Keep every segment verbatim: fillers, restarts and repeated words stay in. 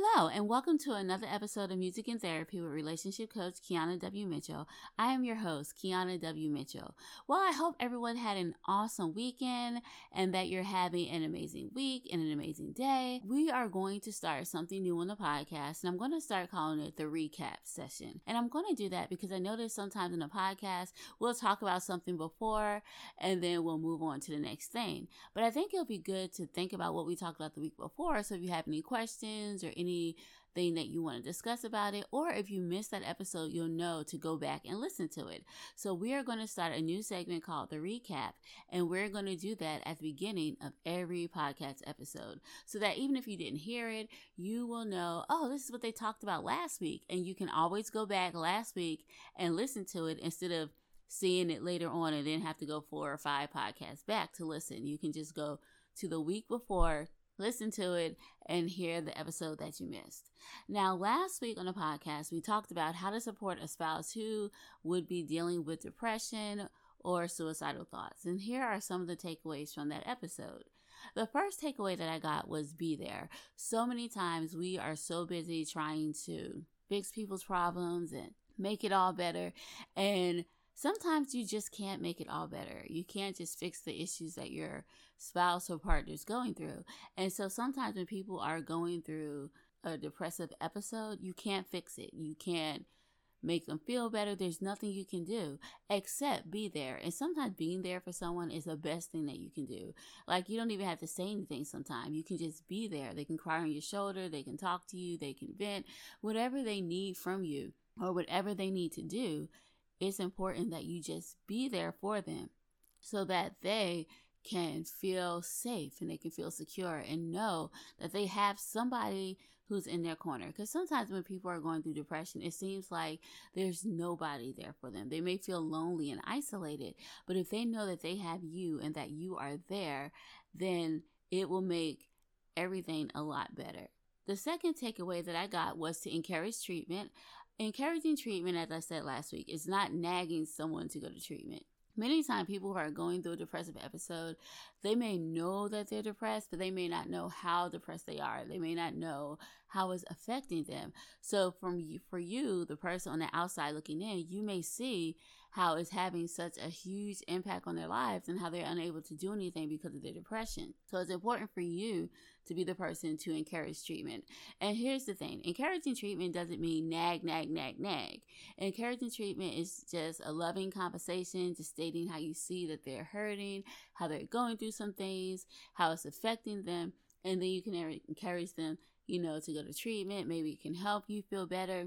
Hello, and welcome to another episode of Music and Therapy with relationship coach Kiana W. Mitchell. I am your host, Kiana W. Mitchell. Well, I hope everyone had an awesome weekend and that you're having an amazing week and an amazing day. We are going to start something new on the podcast, and I'm going to start calling it the recap session. And I'm going to do that because I notice sometimes in the podcast, we'll talk about something before and then we'll move on to the next thing. But I think it'll be good to think about what we talked about the week before. So if you have any questions or anything that you want to discuss about it, or if you missed that episode, you'll know to go back and listen to it. So we are going to start a new segment called The Recap, and we're going to do that at the beginning of every podcast episode so that even if you didn't hear it, you will know, oh, this is what they talked about last week, and you can always go back last week and listen to it instead of seeing it later on and then have to go four or five podcasts back to listen. You can just go to the week before, listen to it, and hear the episode that you missed. Now, last week on the podcast, we talked about how to support a spouse who would be dealing with depression or suicidal thoughts. And here are some of the takeaways from that episode. The first takeaway that I got was be there. So many times we are so busy trying to fix people's problems and make it all better, and sometimes you just can't make it all better. You can't just fix the issues that your spouse or partner is going through. And so sometimes when people are going through a depressive episode, you can't fix it. You can't make them feel better. There's nothing you can do except be there. And sometimes being there for someone is the best thing that you can do. Like, you don't even have to say anything sometimes. You can just be there. They can cry on your shoulder. They can talk to you. They can vent. Whatever they need from you or whatever they need to do, it's important that you just be there for them so that they can feel safe and they can feel secure and know that they have somebody who's in their corner. Because sometimes when people are going through depression, it seems like there's nobody there for them. They may feel lonely and isolated, but if they know that they have you and that you are there, then it will make everything a lot better. The second takeaway that I got was to encourage treatment. Encouraging treatment, as I said last week, is not nagging someone to go to treatment. Many times people who are going through a depressive episode, they may know that they're depressed, but they may not know how depressed they are. They may not know how it's affecting them. So from you, for you, the person on the outside looking in, you may see how it's having such a huge impact on their lives and how they're unable to do anything because of their depression. So it's important for you to be the person to encourage treatment. And here's the thing. Encouraging treatment doesn't mean nag, nag, nag, nag. Encouraging treatment is just a loving conversation, just stating how you see that they're hurting, how they're going through some things, how it's affecting them. And then you can encourage them, you know, to go to treatment. Maybe it can help you feel better.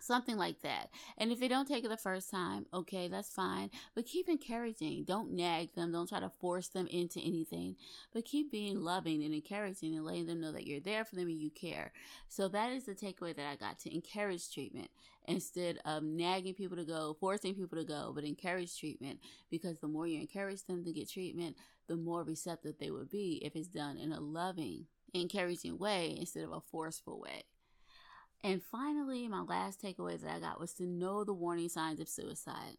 Something like that. And if they don't take it the first time, okay, that's fine. But keep encouraging. Don't nag them. Don't try to force them into anything. But keep being loving and encouraging and letting them know that you're there for them and you care. So that is the takeaway that I got, to encourage treatment instead of nagging people to go, forcing people to go, but encourage treatment. Because the more you encourage them to get treatment, the more receptive they will be if it's done in a loving, encouraging way instead of a forceful way. And finally, my last takeaway that I got was to know the warning signs of suicide.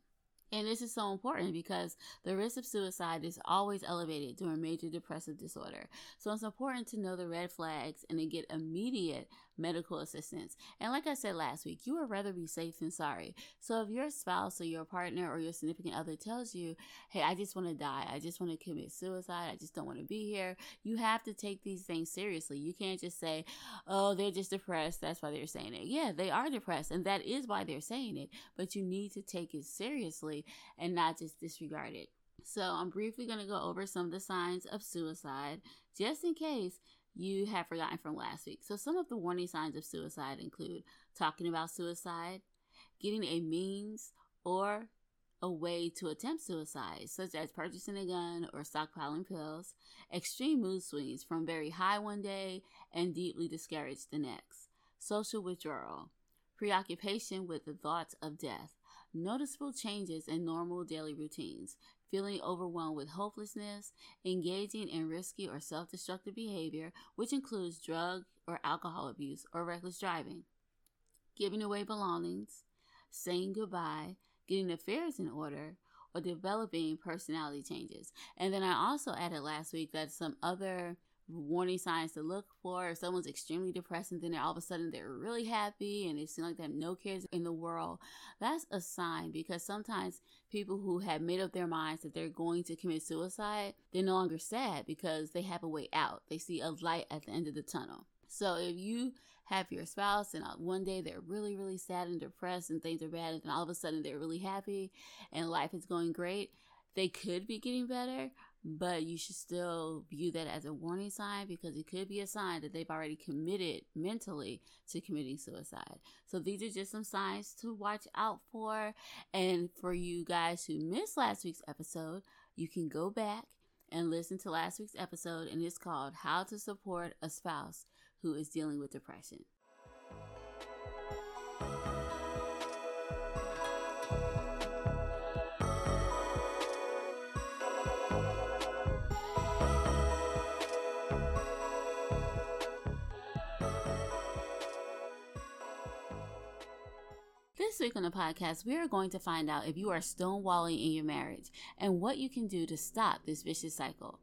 And this is so important because the risk of suicide is always elevated during major depressive disorder. So it's important to know the red flags and to get immediate medical assistance. And like I said last week, you would rather be safe than sorry. So if your spouse or your partner or your significant other tells you, hey, I just want to die, I just want to commit suicide, I just don't want to be here, you have to take these things seriously. You can't just say, oh, they're just depressed, that's why they're saying it. Yeah, they are depressed, and that is why they're saying it, but you need to take it seriously and not just disregard it. So I'm briefly going to go over some of the signs of suicide just in case you have forgotten from last week. So some of the warning signs of suicide include talking about suicide, getting a means or a way to attempt suicide, such as purchasing a gun or stockpiling pills, extreme mood swings from very high one day and deeply discouraged the next, social withdrawal, preoccupation with the thoughts of death, noticeable changes in normal daily routines, feeling overwhelmed with hopelessness, engaging in risky or self-destructive behavior, which includes drug or alcohol abuse or reckless driving, giving away belongings, saying goodbye, getting affairs in order, or developing personality changes. And then I also added last week that some other warning signs to look for. If someone's extremely depressed and then all of a sudden they're really happy and it seems like they have no cares in the world, that's a sign, because sometimes people who have made up their minds that they're going to commit suicide, they're no longer sad because they have a way out. They see a light at the end of the tunnel. So if you have your spouse and one day they're really, really sad and depressed and things are bad, and then all of a sudden they're really happy and life is going great, they could be getting better, but you should still view that as a warning sign, because it could be a sign that they've already committed mentally to committing suicide. So these are just some signs to watch out for. And for you guys who missed last week's episode, you can go back and listen to last week's episode, and it's called How to Support a Spouse Who is Dealing with Depression. This week on the podcast, we are going to find out if you are stonewalling in your marriage and what you can do to stop this vicious cycle.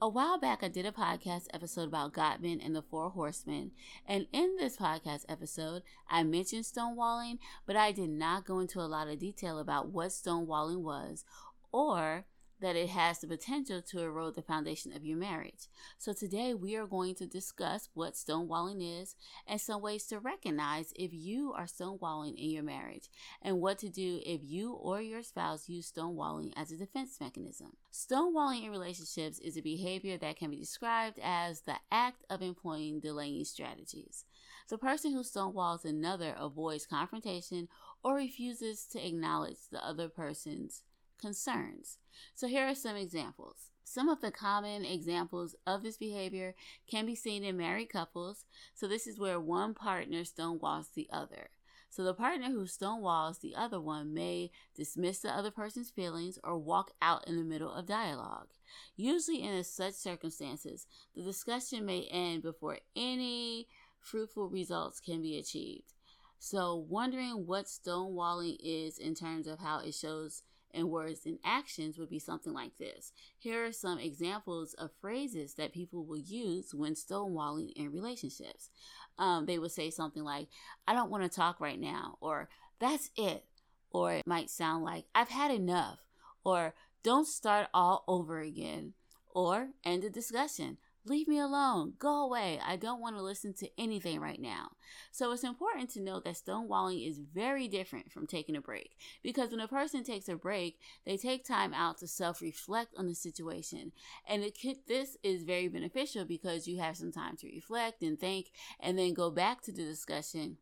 A while back, I did a podcast episode about Gottman and the Four Horsemen, and in this podcast episode, I mentioned stonewalling, but I did not go into a lot of detail about what stonewalling was or that it has the potential to erode the foundation of your marriage. So today we are going to discuss what stonewalling is and some ways to recognize if you are stonewalling in your marriage, and what to do if you or your spouse use stonewalling as a defense mechanism. Stonewalling in relationships is a behavior that can be described as the act of employing delaying strategies. The person who stonewalls another avoids confrontation or refuses to acknowledge the other person's concerns. So here are some examples. Some of the common examples of this behavior can be seen in married couples. So this is where one partner stonewalls the other. So the partner who stonewalls the other one may dismiss the other person's feelings or walk out in the middle of dialogue. Usually in such circumstances, the discussion may end before any fruitful results can be achieved. So wondering what stonewalling is in terms of how it shows and words and actions would be something like this. Here are some examples of phrases that people will use when stonewalling in relationships. Um, they would say something like, I don't want to talk right now, or that's it. Or it might sound like, I've had enough, or don't start all over again, or end the discussion. Leave me alone. Go away. I don't want to listen to anything right now. So it's important to note that stonewalling is very different from taking a break, because when a person takes a break, they take time out to self-reflect on the situation. And it could, this is very beneficial because you have some time to reflect and think and then go back to the discussion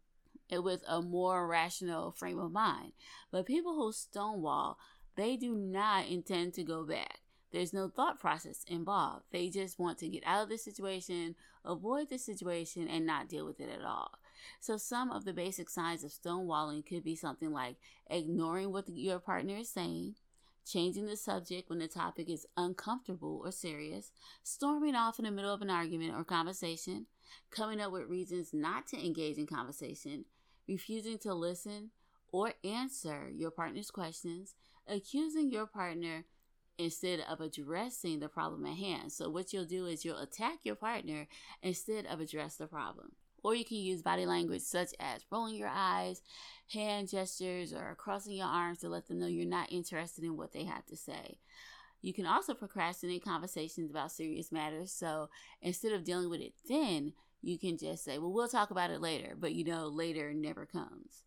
with a more rational frame of mind. But people who stonewall, they do not intend to go back. There's no thought process involved. They just want to get out of the situation, avoid the situation, and not deal with it at all. So some of the basic signs of stonewalling could be something like ignoring what your partner is saying, changing the subject when the topic is uncomfortable or serious, storming off in the middle of an argument or conversation, coming up with reasons not to engage in conversation, refusing to listen or answer your partner's questions, accusing your partner instead of addressing the problem at hand. So what you'll do is you'll attack your partner instead of address the problem. Or you can use body language such as rolling your eyes, hand gestures, or crossing your arms to let them know you're not interested in what they have to say. You can also procrastinate conversations about serious matters. So instead of dealing with it then, you can just say, well, we'll talk about it later. But you know, later never comes.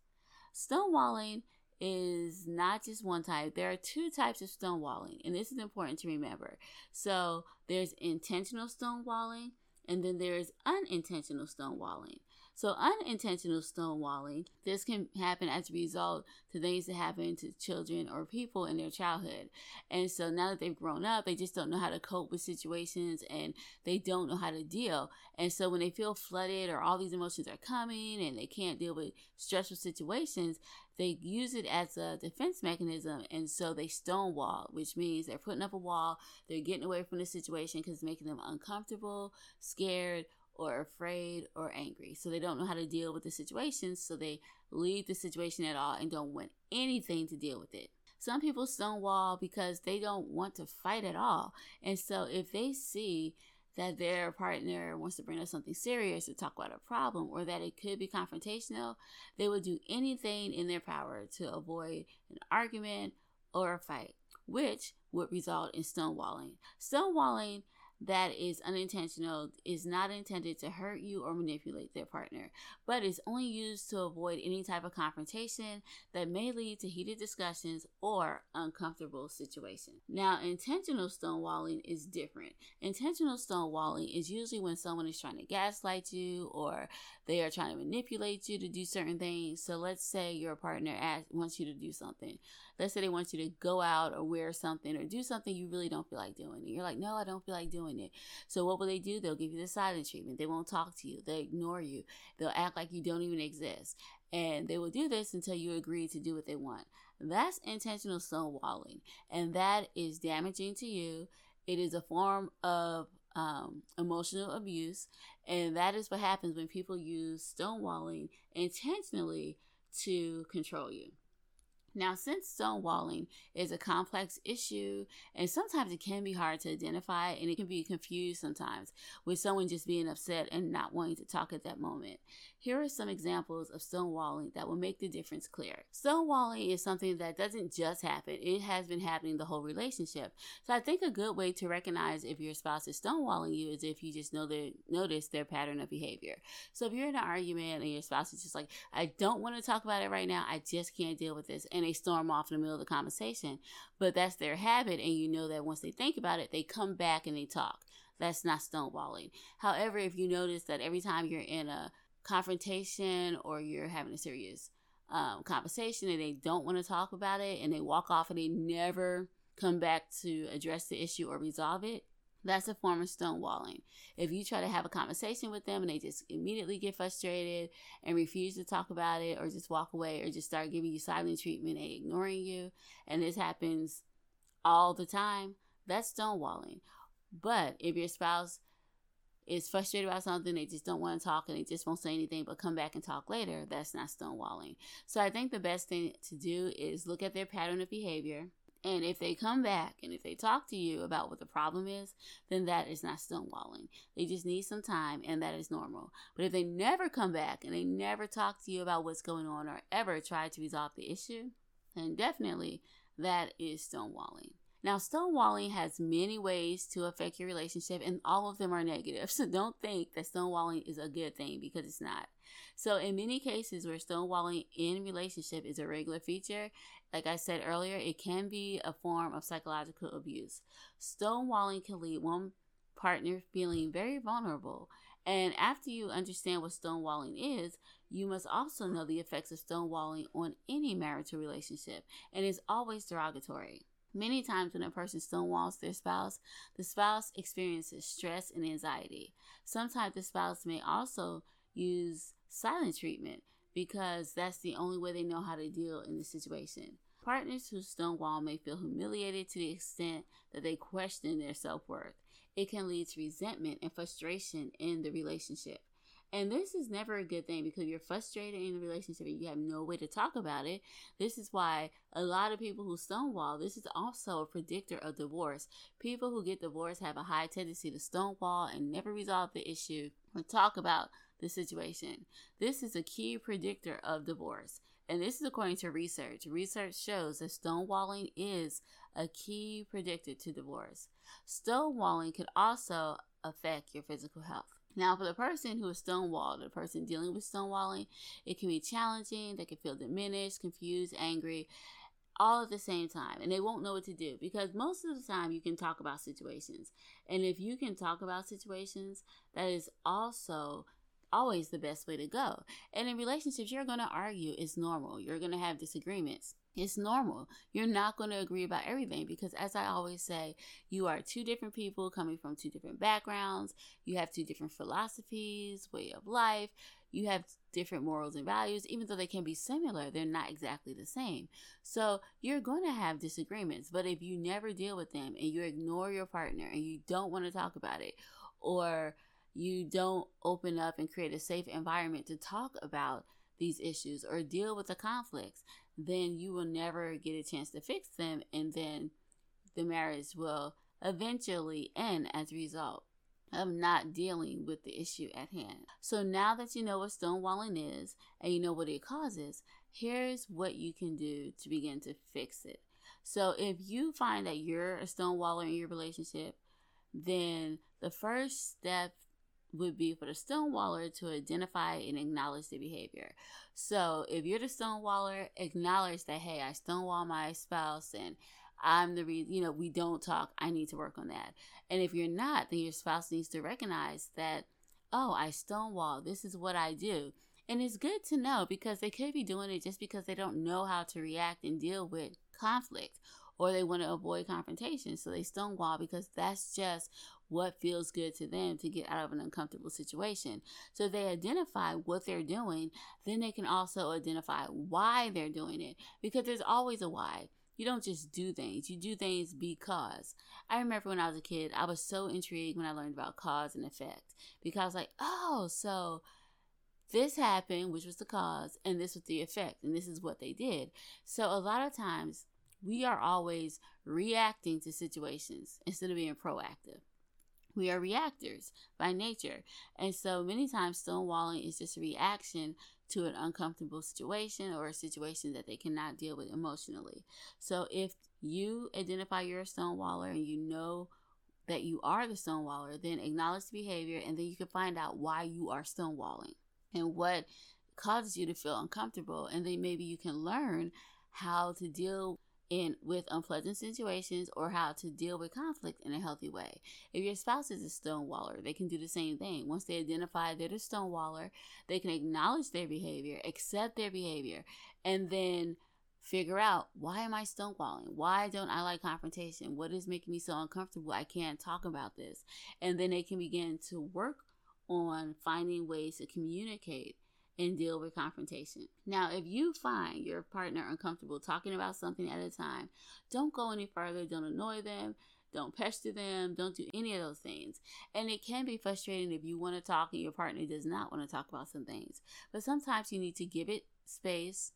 Stonewalling is not just one type. There are two types of stonewalling, and this is important to remember. So there's intentional stonewalling, and then there is unintentional stonewalling. So unintentional stonewalling, this can happen as a result to things that happen to children or people in their childhood. And so now that they've grown up, they just don't know how to cope with situations and they don't know how to deal. And so when they feel flooded or all these emotions are coming and they can't deal with stressful situations, they use it as a defense mechanism, and so they stonewall, which means they're putting up a wall, they're getting away from the situation because it's making them uncomfortable, scared, or afraid, or angry. So they don't know how to deal with the situation, so they leave the situation at all and don't want anything to deal with it. Some people stonewall because they don't want to fight at all, and so if they see that their partner wants to bring up something serious to talk about a problem, or that it could be confrontational, they would do anything in their power to avoid an argument or a fight, which would result in stonewalling. Stonewalling that is unintentional is not intended to hurt you or manipulate their partner, but is only used to avoid any type of confrontation that may lead to heated discussions or uncomfortable situations. Now, intentional stonewalling is different. Intentional stonewalling is usually when someone is trying to gaslight you, or they are trying to manipulate you to do certain things. So let's say your partner asks, wants you to do something. Let's say they want you to go out or wear something or do something you really don't feel like doing. And you're like, no, I don't feel like doing it. So what will they do? They'll give you the silent treatment. They won't talk to you. They ignore you. They'll act like you don't even exist. And they will do this until you agree to do what they want. That's intentional stonewalling. And that is damaging to you. It is a form of um, emotional abuse. And that is what happens when people use stonewalling intentionally to control you. Now, since stonewalling is a complex issue, and sometimes it can be hard to identify, and it can be confused sometimes with someone just being upset and not wanting to talk at that moment, here are some examples of stonewalling that will make the difference clear. Stonewalling is something that doesn't just happen. It has been happening the whole relationship. So I think a good way to recognize if your spouse is stonewalling you is if you just know their, notice their pattern of behavior. So if you're in an argument and your spouse is just like, I don't want to talk about it right now. I just can't deal with this. And they storm off in the middle of the conversation, but that's their habit, and you know that once they think about it, they come back and they talk. That's not stonewalling. However, if you notice that every time you're in a confrontation or you're having a serious um, conversation and they don't want to talk about it and they walk off and they never come back to address the issue or resolve it, that's a form of stonewalling. If you try to have a conversation with them and they just immediately get frustrated and refuse to talk about it, or just walk away, or just start giving you silent treatment and ignoring you, and this happens all the time, that's stonewalling. But if your spouse is frustrated about something, they just don't want to talk and they just won't say anything but come back and talk later, that's not stonewalling. So I think the best thing to do is look at their pattern of behavior. And if they come back and if they talk to you about what the problem is, then that is not stonewalling. They just need some time, and that is normal. But if they never come back and they never talk to you about what's going on or ever try to resolve the issue, then definitely that is stonewalling. Now, stonewalling has many ways to affect your relationship, and all of them are negative. So don't think that stonewalling is a good thing, because it's not. So in many cases where stonewalling in relationship is a regular feature, like I said earlier, it can be a form of psychological abuse. Stonewalling can leave one partner feeling very vulnerable. And after you understand what stonewalling is, you must also know the effects of stonewalling on any marital relationship. And it's always derogatory. Many times when a person stonewalls their spouse, the spouse experiences stress and anxiety. Sometimes the spouse may also use silent treatment because that's the only way they know how to deal in the situation. Partners who stonewall may feel humiliated to the extent that they question their self-worth. It can lead to resentment and frustration in the relationship. And this is never a good thing, because you're frustrated in the relationship and you have no way to talk about it. This is why a lot of people who stonewall, this is also a predictor of divorce. People who get divorced have a high tendency to stonewall and never resolve the issue or talk about the situation. This is a key predictor of divorce. And this is according to research. Research shows that stonewalling is a key predictor to divorce. Stonewalling could also affect your physical health. Now, for the person who is stonewalled, the person dealing with stonewalling, it can be challenging. They can feel diminished, confused, angry, all at the same time. And they won't know what to do, because most of the time you can talk about situations. And if you can talk about situations, that is also always the best way to go. And in relationships, you're going to argue. It's normal. You're going to have disagreements. It's normal. You're not going to agree about everything, because, as I always say, you are two different people coming from two different backgrounds. You have two different philosophies, way of life. You have different morals and values. Even though they can be similar, they're not exactly the same. So you're going to have disagreements. But if you never deal with them and you ignore your partner and you don't want to talk about it, or you don't open up and create a safe environment to talk about these issues or deal with the conflicts, then you will never get a chance to fix them, and then the marriage will eventually end as a result. of not dealing with the issue at hand. So now that you know what stonewalling is and you know what it causes, here's what you can do to begin to fix it. So if you find that you're a stonewaller in your relationship, then the first step would be for the stonewaller to identify and acknowledge the behavior. So if you're the stonewaller, acknowledge that, hey, I stonewall my spouse and I'm the reason, you know, we don't talk. I need to work on that. And if you're not, then your spouse needs to recognize that, oh, I stonewall. This is what I do. And it's good to know, because they could be doing it just because they don't know how to react and deal with conflict, or they want to avoid confrontation. So they stonewall because that's just what feels good to them to get out of an uncomfortable situation. So they identify what they're doing. Then they can also identify why they're doing it, because there's always a why. You don't just do things. You do things because. I remember when I was a kid, I was so intrigued when I learned about cause and effect, because I was like, oh, so this happened, which was the cause, and this was the effect, and this is what they did. So a lot of times we are always reacting to situations instead of being proactive. We are reactors by nature. And so many times stonewalling is just a reaction to an uncomfortable situation or a situation that they cannot deal with emotionally. So if you identify you're a stonewaller and you know that you are the stonewaller, then acknowledge the behavior, and then you can find out why you are stonewalling and what causes you to feel uncomfortable. And then maybe you can learn how to deal in with unpleasant situations, or how to deal with conflict in a healthy way. If your spouse is a stonewaller, they can do the same thing. Once they identify they're the stonewaller, they can acknowledge their behavior, accept their behavior, and then figure out, why am I stonewalling? Why don't I like confrontation? What is making me so uncomfortable? I can't talk about this. And then they can begin to work on finding ways to communicate and deal with confrontation. Now, if you find your partner uncomfortable talking about something at a time, don't go any further. Don't annoy them. Don't pester them. Don't do any of those things. And it can be frustrating if you want to talk and your partner does not want to talk about some things. But sometimes you need to give it space.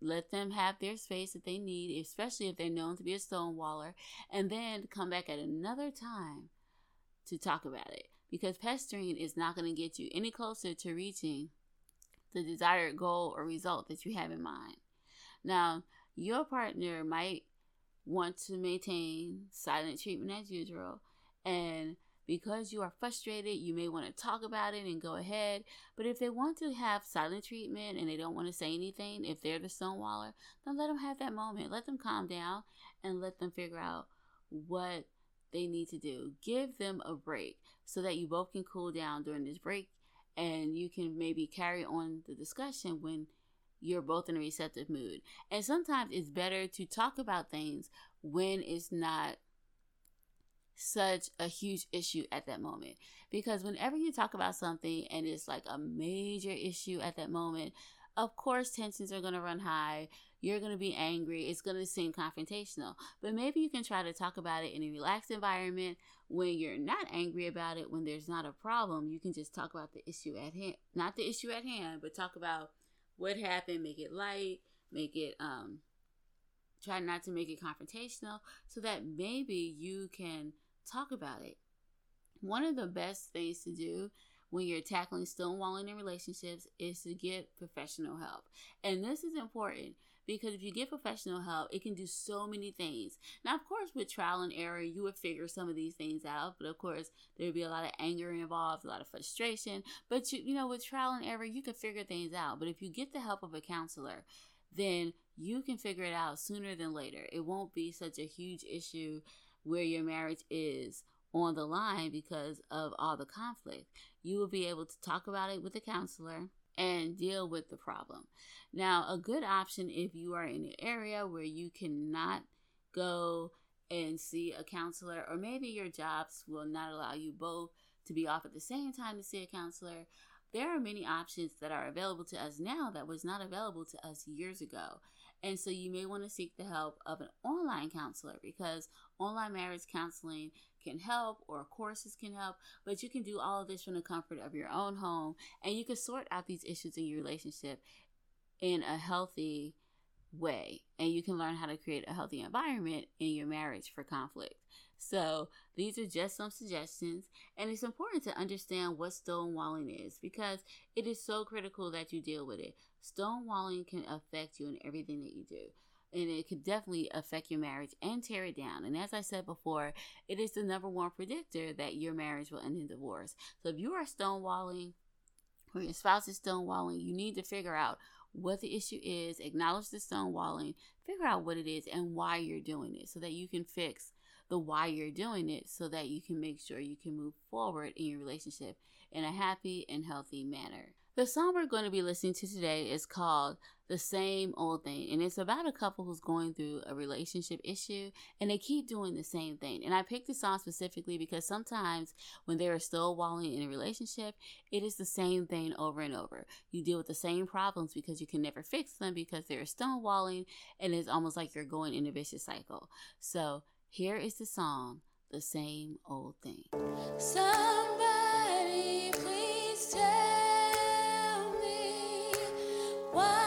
Let them have their space that they need, especially if they're known to be a stonewaller, and then come back at another time to talk about it. Because pestering is not going to get you any closer to reaching the desired goal or result that you have in mind. Now, your partner might want to maintain silent treatment as usual, and because you are frustrated, you may want to talk about it and go ahead. But if they want to have silent treatment and they don't want to say anything, if they're the stonewaller, then let them have that moment. Let them calm down and let them figure out what they need to do. Give them a break so that you both can cool down during this break, and you can maybe carry on the discussion when you're both in a receptive mood. And sometimes it's better to talk about things when it's not such a huge issue at that moment. Because whenever you talk about something and it's like a major issue at that moment, of course, tensions are going to run high. You're going to be angry. It's going to seem confrontational. But maybe you can try to talk about it in a relaxed environment when you're not angry about it, when there's not a problem. You can just talk about the issue at hand. Not the issue at hand, but talk about what happened. Make it light. Make it, um, try not to make it confrontational, so that maybe you can talk about it. One of the best things to do when you're tackling stonewalling in relationships is to get professional help. And this is important, because if you get professional help, it can do so many things. Now, of course, with trial and error, you would figure some of these things out. But of course, there'd be a lot of anger involved, a lot of frustration. But, you, you know, with trial and error, you can figure things out. But if you get the help of a counselor, then you can figure it out sooner than later. It won't be such a huge issue where your marriage is on the line because of all the conflict. You will be able to talk about it with a counselor and deal with the problem. Now, a good option, if you are in an area where you cannot go and see a counselor, or maybe your jobs will not allow you both to be off at the same time to see a counselor, there are many options that are available to us now that was not available to us years ago. And so you may want to seek the help of an online counselor, because online marriage counseling can help, or courses can help, but you can do all of this from the comfort of your own home, and you can sort out these issues in your relationship in a healthy way, and you can learn how to create a healthy environment in your marriage for conflict. So these are just some suggestions, and it's important to understand what stonewalling is because it is so critical that you deal with it. Stonewalling can affect you in everything that you do, and it could definitely affect your marriage and tear it down. And as I said before, it is the number one predictor that your marriage will end in divorce. So if you are stonewalling or your spouse is stonewalling, you need to figure out what the issue is, acknowledge the stonewalling, figure out what it is and why you're doing it so that you can fix the why you're doing it so that you can make sure you can move forward in your relationship in a happy and healthy manner. The song we're going to be listening to today is called The Same Old Thing, and it's about a couple who's going through a relationship issue and they keep doing the same thing. And I picked this song specifically because sometimes when they are stonewalling in a relationship, it is the same thing over and over. You deal with the same problems because you can never fix them because they're stonewalling, and it's almost like you're going in a vicious cycle. So here is the song, The Same Old Thing. Somebody please tell me why.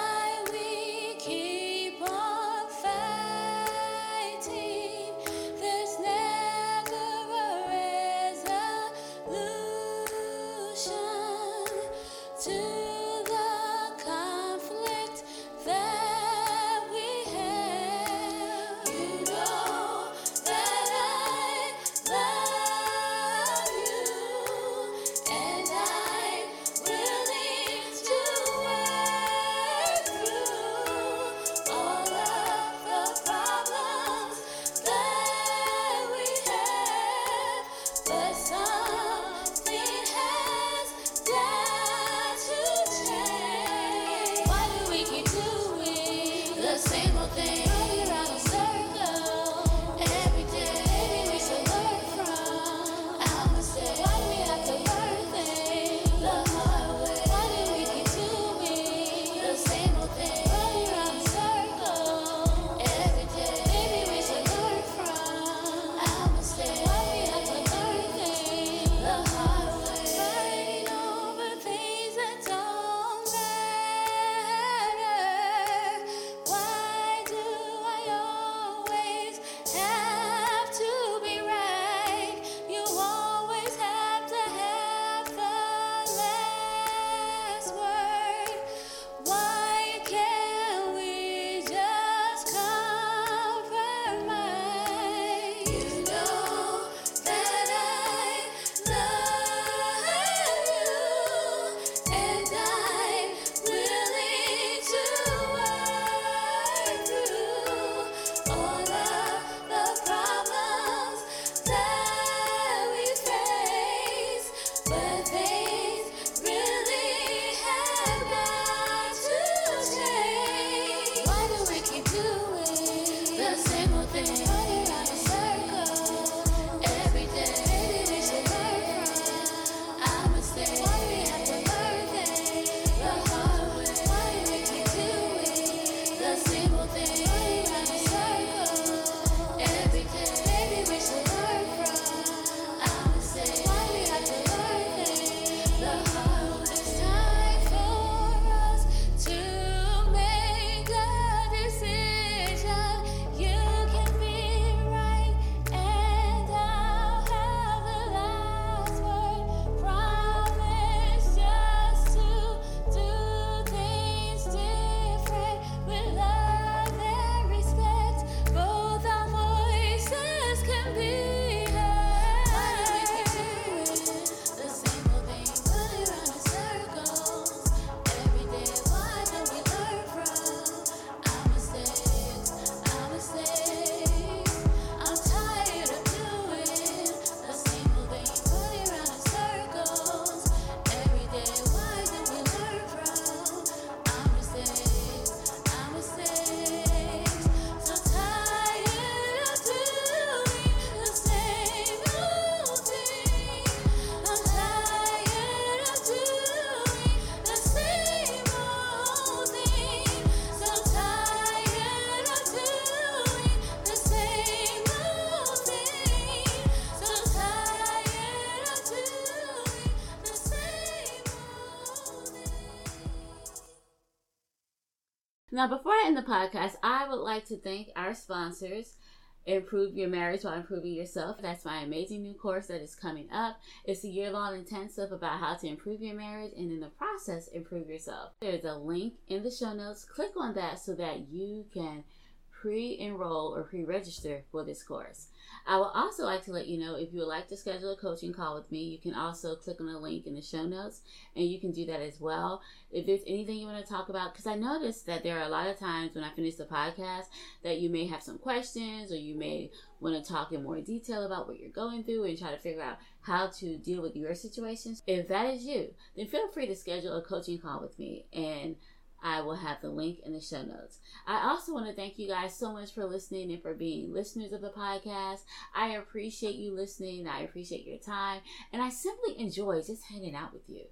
Now, before I end the podcast, I would like to thank our sponsors, Improve Your Marriage While Improving Yourself. That's my amazing new course that is coming up. It's a year-long intensive about how to improve your marriage and in the process, improve yourself. There's a link in the show notes. Click on that so that you can pre-enroll or pre-register for this course. I would also like to let you know, if you would like to schedule a coaching call with me, you can also click on the link in the show notes and you can do that as well. If there's anything you want to talk about, because I noticed that there are a lot of times when I finish the podcast that you may have some questions, or you may want to talk in more detail about what you're going through and try to figure out how to deal with your situations. If that is you, then feel free to schedule a coaching call with me, and I will have the link in the show notes. I also want to thank you guys so much for listening and for being listeners of the podcast. I appreciate you listening. I appreciate your time. And I simply enjoy just hanging out with you.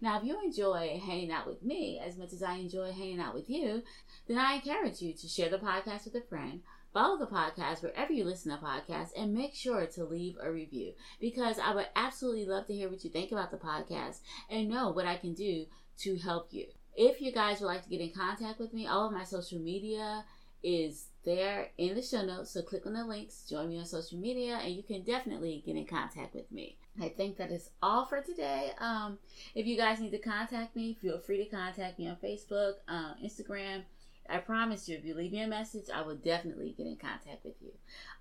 Now, if you enjoy hanging out with me as much as I enjoy hanging out with you, then I encourage you to share the podcast with a friend. Follow the podcast wherever you listen to podcasts, and make sure to leave a review, because I would absolutely love to hear what you think about the podcast and know what I can do to help you. If you guys would like to get in contact with me, all of my social media is there in the show notes. So click on the links, join me on social media, and you can definitely get in contact with me. I think that is all for today. Um, if you guys need to contact me, feel free to contact me on Facebook, um, Instagram. I promise you, if you leave me a message, I will definitely get in contact with you.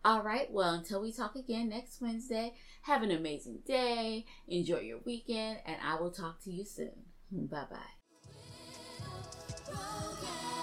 All right, well, until we talk again next Wednesday, have an amazing day, enjoy your weekend, and I will talk to you soon. Bye-bye. Broken.